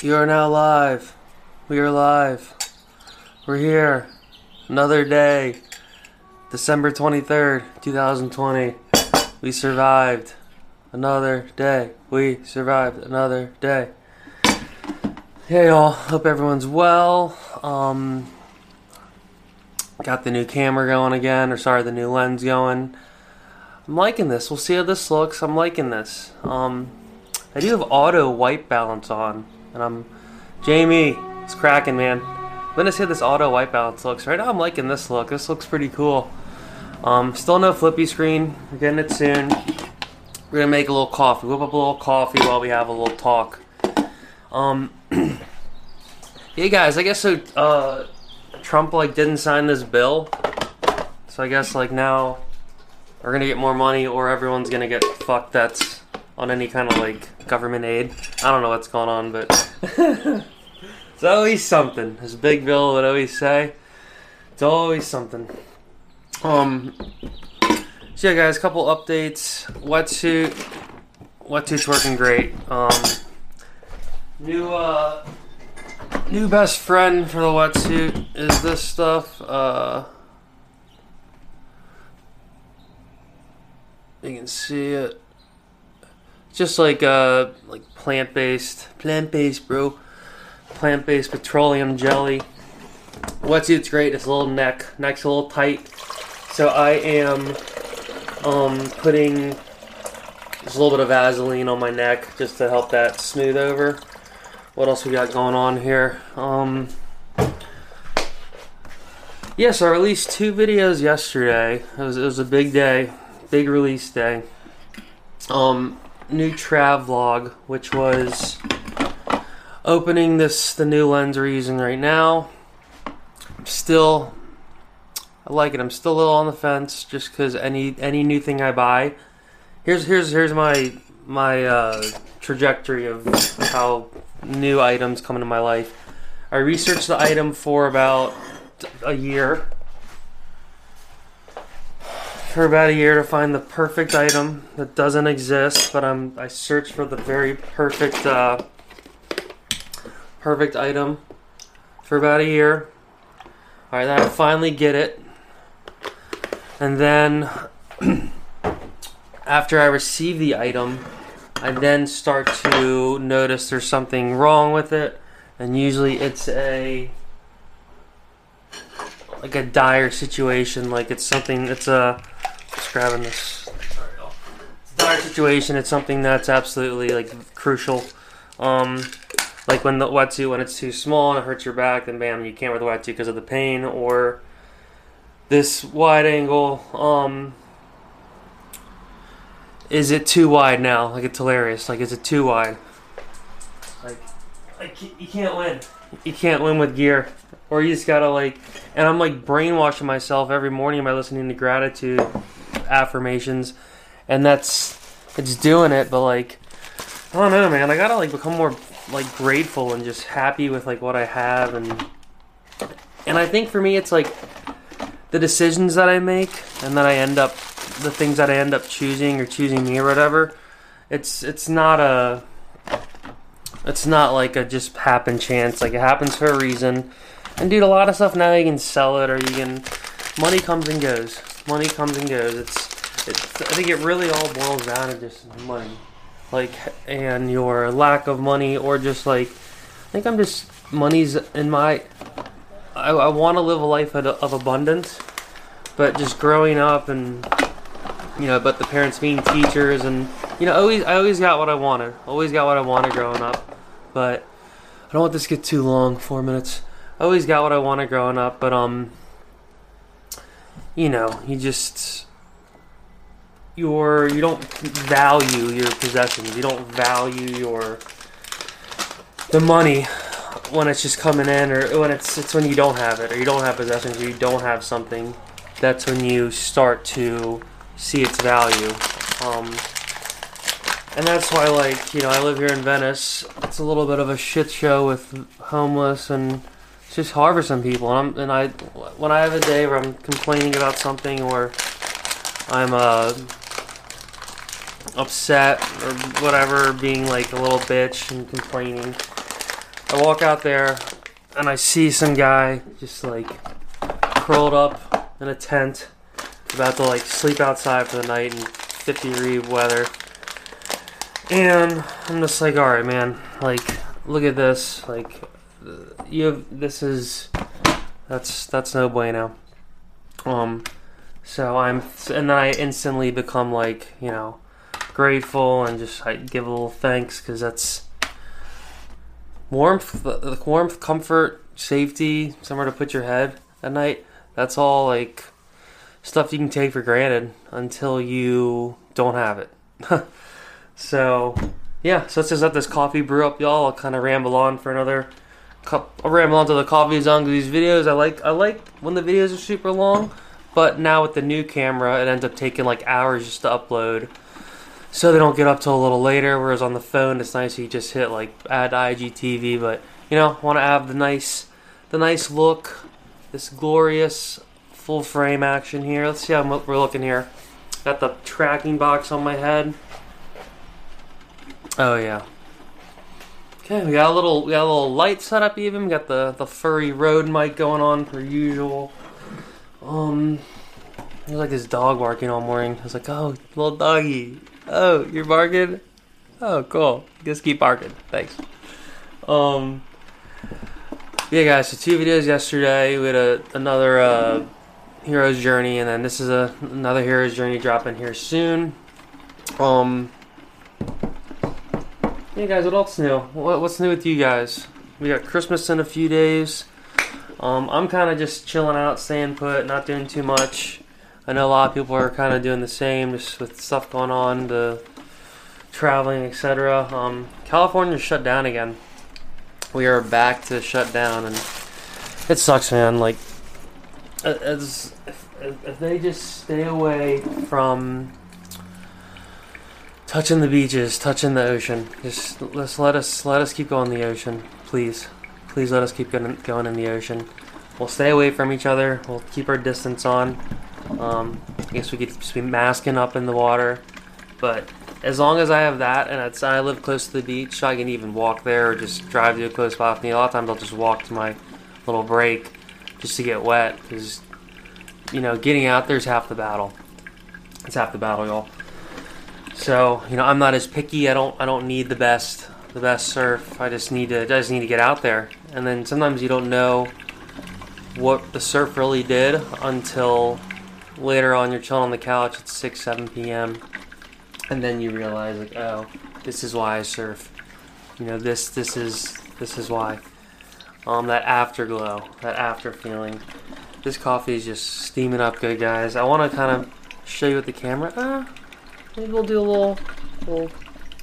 You are now live. We are live. We're here. Another day. December 23rd, 2020. We survived another day. We survived another day. Hey y'all. Hope everyone's well. Got the new camera going again, or sorry, the new lens going. I'm liking this. We'll see how this looks. I'm liking this. I do have auto white balance on, and I'm Jamie. It's cracking, man. Let us see how this auto white balance looks. Right now, I'm liking this look. This looks pretty cool. Still no flippy screen. We're getting it soon. We're gonna make a little coffee. Whip up a little coffee while we have a little talk. Hey guys, I guess so. Trump didn't sign this bill, so I guess now we're gonna get more money, or everyone's gonna get fucked. That's on any kind of government aid. I don't know what's going on, but it's always something, as Big Bill would always say. It's always something. So yeah guys, a couple updates. Wetsuit's working great. New best friend for the wetsuit is this stuff. You can see it. Just like plant-based, bro. Plant-based petroleum jelly. Wetsuit's great. It's a little neck's a little tight. So I am putting just a little bit of Vaseline on my neck just to help that smooth over. What else we got going on here? Yeah, so I released 2 videos yesterday. It was a big day, big release day. New trav vlog, which was opening the new lens we're using right now. I like it. I'm still a little on the fence, just because any new thing I buy, here's my trajectory of how new items come into my life. I researched the item for about a year. For about a year to find the perfect item that doesn't exist, but I searched for the very perfect perfect item for about a year. All right, then I finally get it, and then after I receive the item, I then start to notice there's something wrong with it, and usually it's a dire situation. Just grabbing this. It's a dire situation. It's something that's absolutely crucial. Like when the wetsuit, when it's too small and it hurts your back, then bam, you can't wear the wetsuit because of the pain. Or this wide angle. Is it too wide now? It's hilarious. Is it too wide? You can't win. You can't win with gear. Or you just gotta and I'm brainwashing myself every morning by listening to gratitude affirmations, and it's doing it, but I don't know, man. I gotta become more grateful and just happy with what I have, and I think for me it's the decisions that I make and that I end up, the things that I end up choosing or choosing me or whatever. It's not a just happen chance. It happens for a reason. And dude, a lot of stuff now you can sell it, or money comes and goes. Money comes and goes. I think it really all boils down to just money, and your lack of money, or just I think money's in my. I want to live a life of abundance, but just growing up and but the parents being teachers and I always got what I wanted. Always got what I wanted growing up, but I don't want this to get too long. 4 minutes. I always got what I wanted growing up, but you don't value your possessions. You don't value the money when it's just coming in, or when it's when you don't have it, or you don't have possessions, or you don't have something. That's when you start to see its value, and that's why I live here in Venice. It's a little bit of a shit show with homeless and. It's just hard some people, when I have a day where I'm complaining about something, or I'm upset or whatever, being a little bitch and complaining, I walk out there and I see some guy just like curled up in a tent, about to like sleep outside for the night in 50-degree weather. And I'm just like, all right, man, like, look at this. Like, you have, this is, that's no bueno. So and then I instantly become like, you know, grateful and just I give a little thanks, because that's warmth, the warmth, comfort, safety, somewhere to put your head at night. That's all like stuff you can take for granted until you don't have it. So yeah, so let's just let this coffee brew up, y'all. I'll kind of ramble on for another cup. I'll ramble on till the coffee's on. These videos, I like when the videos are super long. But now with the new camera, it ends up taking like hours just to upload, so they don't get up till a little later. Whereas on the phone, it's nice, you just hit like add IGTV. But you know, want to have the nice look, this glorious full frame action here. Let's see how we're looking here. Got the tracking box on my head. Oh yeah. Okay, we got a little light set up even. We got the furry road mic going on per usual. There's like this dog barking all morning. I was like, oh, little doggy. Oh, you're barking? Oh, cool. Just keep barking. Thanks. Yeah, guys, so 2 videos yesterday. We had another Hero's Journey, and then this is another Hero's Journey dropping here soon. Hey, guys, what else new? What's new with you guys? We got Christmas in a few days. I'm kind of just chilling out, staying put, not doing too much. I know a lot of people are kind of doing the same, just with stuff going on, the traveling, etc. California's shut down again. We are back to shut down, and it sucks, man. Like, if they just stay away from touching the beaches, touching the ocean, just let us keep going in the ocean, please. Please let us keep going in the ocean. We'll stay away from each other. We'll keep our distance on. I guess we could just be masking up in the water. But as long as I have that, and I live close to the beach, I can even walk there or just drive to a close by. A lot of times I'll just walk to my little break just to get wet. Because, you know, getting out there is half the battle. It's half the battle, y'all. So, you know, I'm not as picky. I don't need the best surf. I just need to get out there. And then sometimes you don't know what the surf really did until later on. You're chilling on the couch at 6-7 p.m. and then you realize, like, oh, this is why I surf. You know, this is why. That afterglow, that after feeling. This coffee is just steaming up good, guys. I want to kind of show you with the camera. Maybe we'll do a little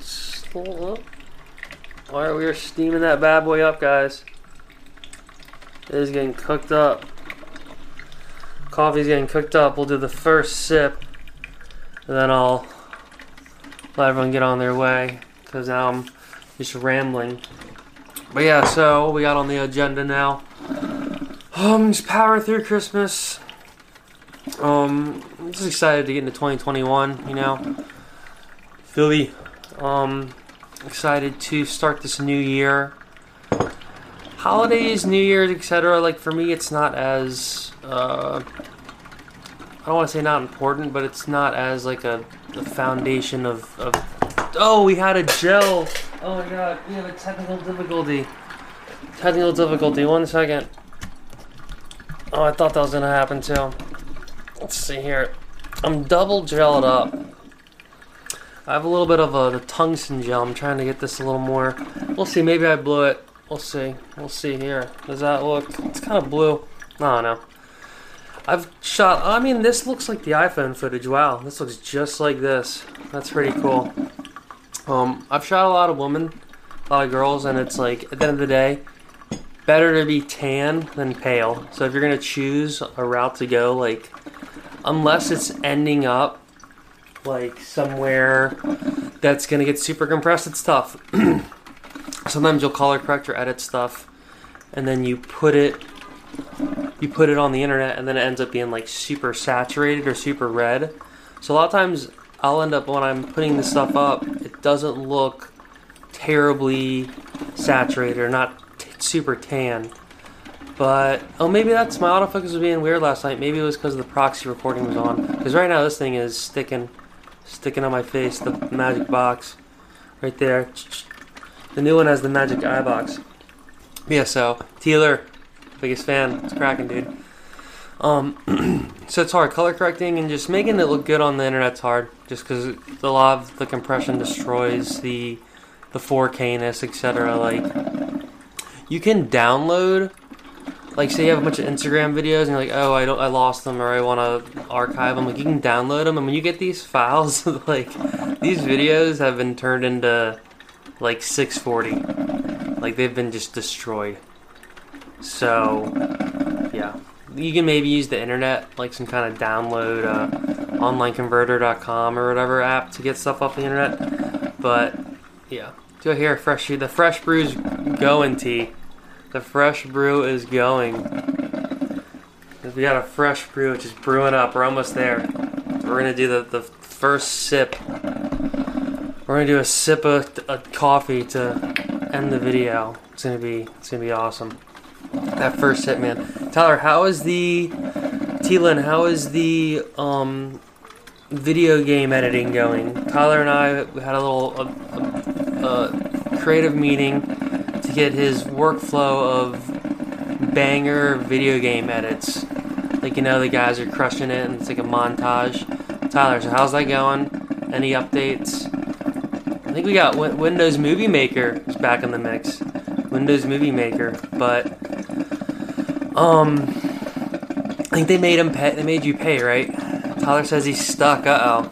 slow. Alright, we are steaming that bad boy up, guys. It is getting cooked up. Coffee's getting cooked up. We'll do the first sip, and then I'll let everyone get on their way, because now I'm just rambling. But yeah, so we got on the agenda now. Just power through Christmas. I'm just excited to get into 2021, you know. Philly. Excited to start this new year. Holidays, New Year's, etc. Like, for me, it's not as I don't want to say not important, but it's not as like a foundation of oh, we had a gel. Oh my god, we have a technical difficulty. 1 second. Oh, I thought that was gonna happen too. Let's see here. I'm double gelled up. I have a little bit of the tungsten gel. I'm trying to get this a little more. We'll see. Maybe I blew it. We'll see. We'll see here. Does that look? It's kind of blue. Oh, no. I mean, this looks like the iPhone footage. Wow. This looks just like this. That's pretty cool. I've shot a lot of women, a lot of girls, and it's like, at the end of the day, better to be tan than pale. So if you're going to choose a route to go, like, unless it's ending up like somewhere that's gonna get super compressed, it's tough. Sometimes you'll color correct or edit stuff, and then you put it on the internet, and then it ends up being like super saturated or super red. So a lot of times I'll end up, when I'm putting this stuff up, it doesn't look terribly saturated or not super tan. But, oh, maybe that's, my autofocus was being weird last night. Maybe it was because the proxy recording was on. Because right now this thing is sticking on my face, the magic box. Right there. The new one has the magic eye box. Yeah, so, Taylor, biggest fan. It's cracking, dude. So it's hard. Color correcting and just making it look good on the internet's hard. Just because a lot of the compression destroys the 4K-ness, etc. Like, you can download... Like, say you have a bunch of Instagram videos, and you're like, oh, I lost them, or I want to archive them. Like, you can download them, and when you get these files, like, these videos have been turned into, like, 640. Like, they've been just destroyed. So, yeah. You can maybe use the internet, like some kind of download, onlineconverter.com or whatever app to get stuff off the internet. But, yeah. So here, the Fresh Brew's going tea. The fresh brew is going. We got a fresh brew, which is brewing up. We're almost there. We're gonna do the first sip. We're gonna do a sip of coffee to end the video. It's gonna be awesome. That first sip, man. Tyler, how is the video game editing going? Tyler and I had a little creative meeting. To get his workflow of banger video game edits. Like, you know, the guys are crushing it and it's like a montage. Tyler, so how's that going? Any updates? I think we got Windows Movie Maker is back in the mix. Windows Movie Maker, but I think they made you pay, right? Tyler says he's stuck. Uh-oh.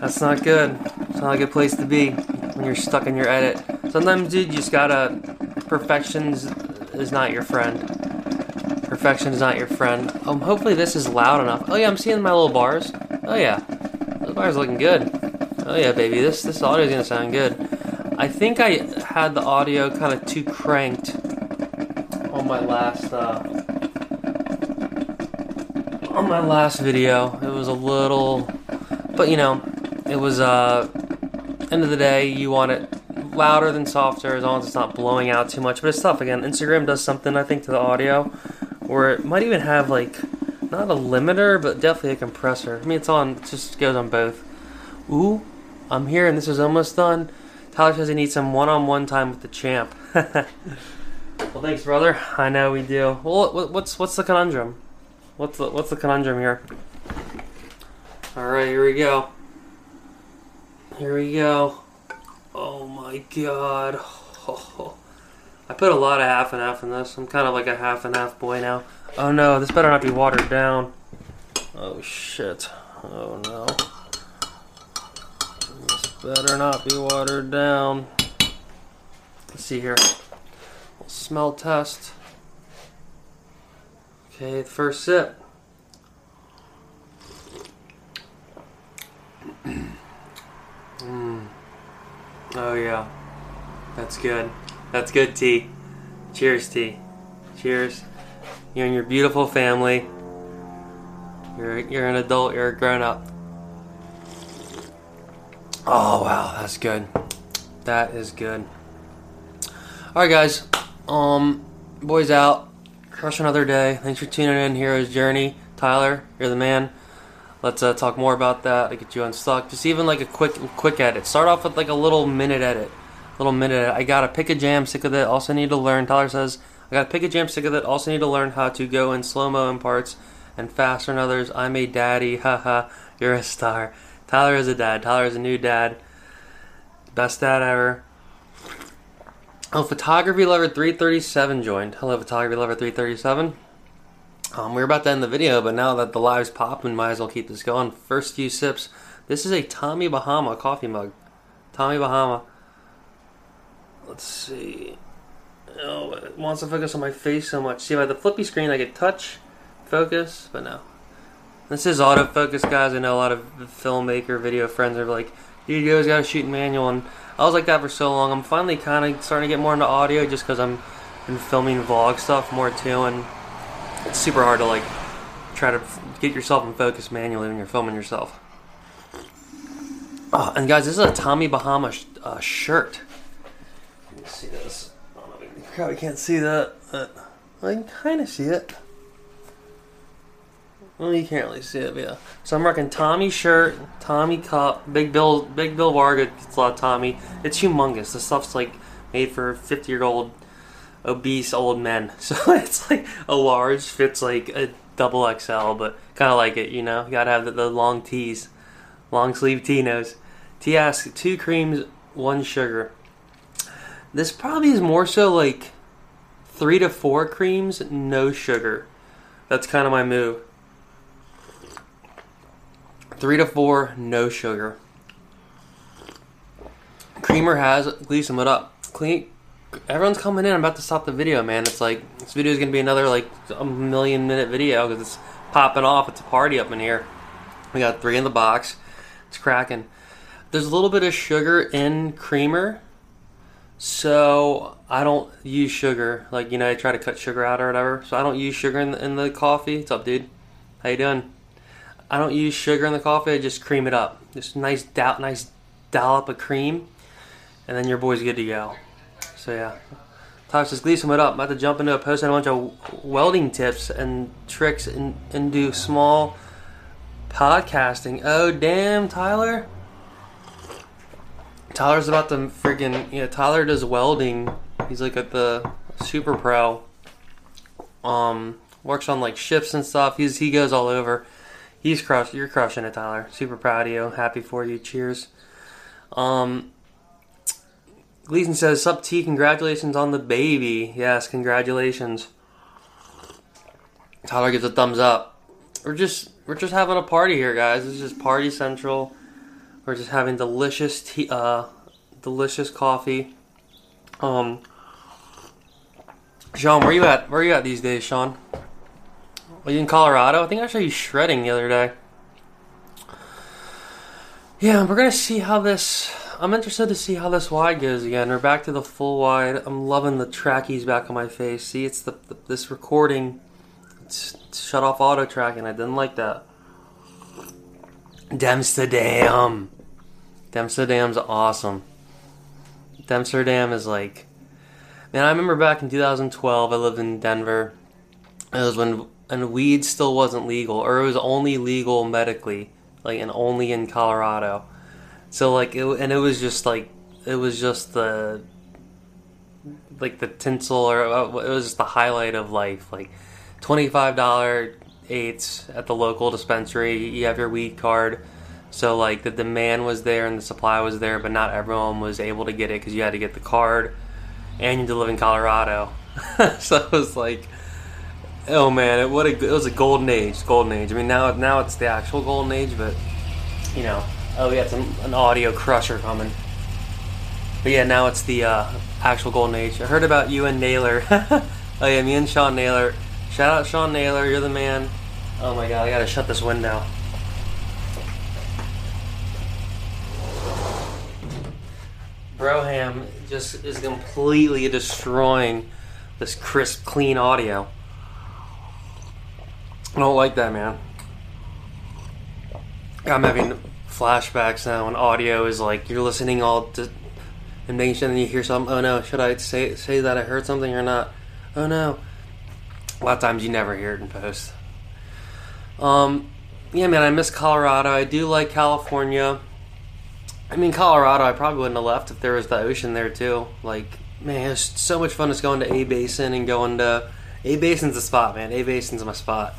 That's not good. It's not a good place to be when you're stuck in your edit. Sometimes, dude, you just gotta... Perfection is not your friend. Hopefully this is loud enough. Oh, yeah, I'm seeing my little bars. Oh, yeah. Those bars are looking good. Oh, yeah, baby. This audio's gonna sound good. I think I had the audio kind of too cranked on my last, video. It was a little... But, you know, it was, end of the day, you want it... louder than softer, as long as it's not blowing out too much. But it's tough. Again, Instagram does something, I think, to the audio where it might even have, like, not a limiter, but definitely a compressor. I mean, it's on, it just goes on both. Ooh, I'm here and this is almost done. Tyler says he needs some one-on-one time with the champ. Well, thanks, brother. I know we do. Well, what's the conundrum? What's the conundrum here? All right, here we go. Oh my god. Oh. I put a lot of half and half in this. I'm kind of like a half and half boy now. Oh no, this better not be watered down. Oh shit. Oh no. This better not be watered down. Let's see here. We'll smell test. Okay, first sip. Oh yeah, that's good. That's good, T. Cheers, T. Cheers. You and your beautiful family. You're an adult. You're a grown up. Oh wow, that's good. That is good. All right, guys. Boys out. Crush another day. Thanks for tuning in. Hero's Journey. Tyler, you're the man. Let's talk more about that. I get you unstuck. Just even like a quick edit. Start off with like a little minute edit. I gotta pick a jam, sick of it. Also need to learn. Tyler says, I gotta pick a jam, sick of it. Also need to learn how to go in slow-mo in parts and faster in others. I'm a daddy. Haha. You're a star. Tyler is a dad. Tyler is a new dad. Best dad ever. Oh, Photography Lover 337 joined. Hello, Photography Lover 337. We were about to end the video, but now that the live's popping, might as well keep this going. First few sips. This is a Tommy Bahama coffee mug. Tommy Bahama. Let's see. Oh, it wants to focus on my face so much. See, by the flippy screen, I could touch, focus, but no. This is autofocus, guys. I know a lot of filmmaker video friends are like, dude, you always got to shoot in manual. And I was like that for so long. I'm finally kind of starting to get more into audio just because I've been filming vlog stuff more too, and... It's super hard to, like, try to get yourself in focus manually when you're filming yourself. Oh, and guys, this is a Tommy Bahama shirt. Let me see this. I don't know if you can probably can't see that, but I can kind of see it. Well, you can't really see it, yeah. So I'm rocking Tommy shirt, Tommy cup, Big Bill Varga gets a lot of Tommy. It's humongous. This stuff's like made for 50-year-old obese old men. So it's like a large fits like a double XL, but kind of like it, you know. You gotta have the long tees, long sleeve tinos. Tea asks 2 creams, 1 sugar. This probably is more so like 3 to 4 creams, no sugar. That's kind of my move. 3 to 4, no sugar. Creamer has, Gleason, what up? Clean. Everyone's coming in. I'm about to stop the video, man. It's like, this video is going to be another like a 1,000,000-minute video because it's popping off. It's a party up in here. We got 3 in the box. It's cracking. There's a little bit of sugar in creamer. So I don't use sugar. Like, you know, I try to cut sugar out or whatever. So I don't use sugar in the coffee. What's up, dude? How you doing? I don't use sugar in the coffee. I just cream it up. Just nice dollop of cream, and then your boy's good to go. So yeah, Tops says Gleason, what up? I'm about to jump into a post on a bunch of welding tips and tricks and do small podcasting. Oh damn, Tyler! Tyler's about to freaking, you know, Tyler does welding. He's like at the super pro. Works on like ships and stuff. He goes all over. He's crushed. You're crushing it, Tyler. Super proud of you. Happy for you. Cheers. Gleason says, sup, T. Congratulations on the baby. Yes, congratulations. Tyler gives a thumbs up. We're just having a party here, guys. This is just party central. We're just having delicious tea, delicious coffee. Sean, where you at? Where you at these days, Sean? Are you in Colorado? I think I saw you shredding the other day. Yeah, we're going to see how this... I'm interested to see how this wide goes again. We're back to the full wide. I'm loving the trackies back on my face. See, it's this recording. It's shut off auto tracking. I didn't like that. Demsterdam. Demsterdam's awesome. Demsterdam is like... Man, I remember back in 2012, I lived in Denver. It was when... And weed still wasn't legal, or it was only legal medically, like, and only in Colorado. So like, it was just the tinsel, or it was just the highlight of life. Like, $25 eighths at the local dispensary. You have your weed card. So like, the demand was there and the supply was there, but not everyone was able to get it because you had to get the card, and you had to live in Colorado. So it was like. Oh man, it was a golden age, I mean, now it's the actual golden age, but, you know, oh yeah, it's an audio crusher coming. But yeah, now it's the actual golden age. I heard about you and Naylor. Oh yeah, me and Sean Naylor. Shout out Sean Naylor, you're the man. Oh my god, I gotta shut this window. Broham just is completely destroying this crisp, clean audio. I don't like that, man. I'm having flashbacks now when audio is like, you're listening all and making sure, and you hear something. Oh no, should I say that I heard something or not? Oh no. A lot of times you never hear it in post. Yeah, man, I miss Colorado. I do like California. I mean, Colorado, I probably wouldn't have left if there was the ocean there too. Like, man, it's so much fun just going to A-Basin and going to... A-Basin's the spot, man. A-Basin's my spot.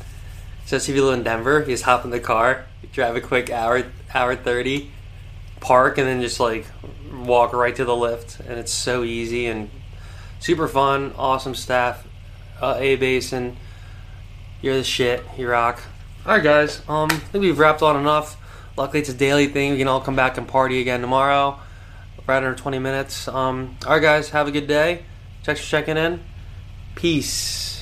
Especially if you live in Denver, you just hop in the car, drive a quick hour 30, park, and then just like walk right to the lift, and it's so easy and super fun. Awesome staff, A-Basin, you're the shit, you rock. All right, guys, I think we've wrapped on enough. Luckily, it's a daily thing. We can all come back and party again tomorrow, right under 20 minutes. All right, guys, have a good day. Thanks for checking in. Peace.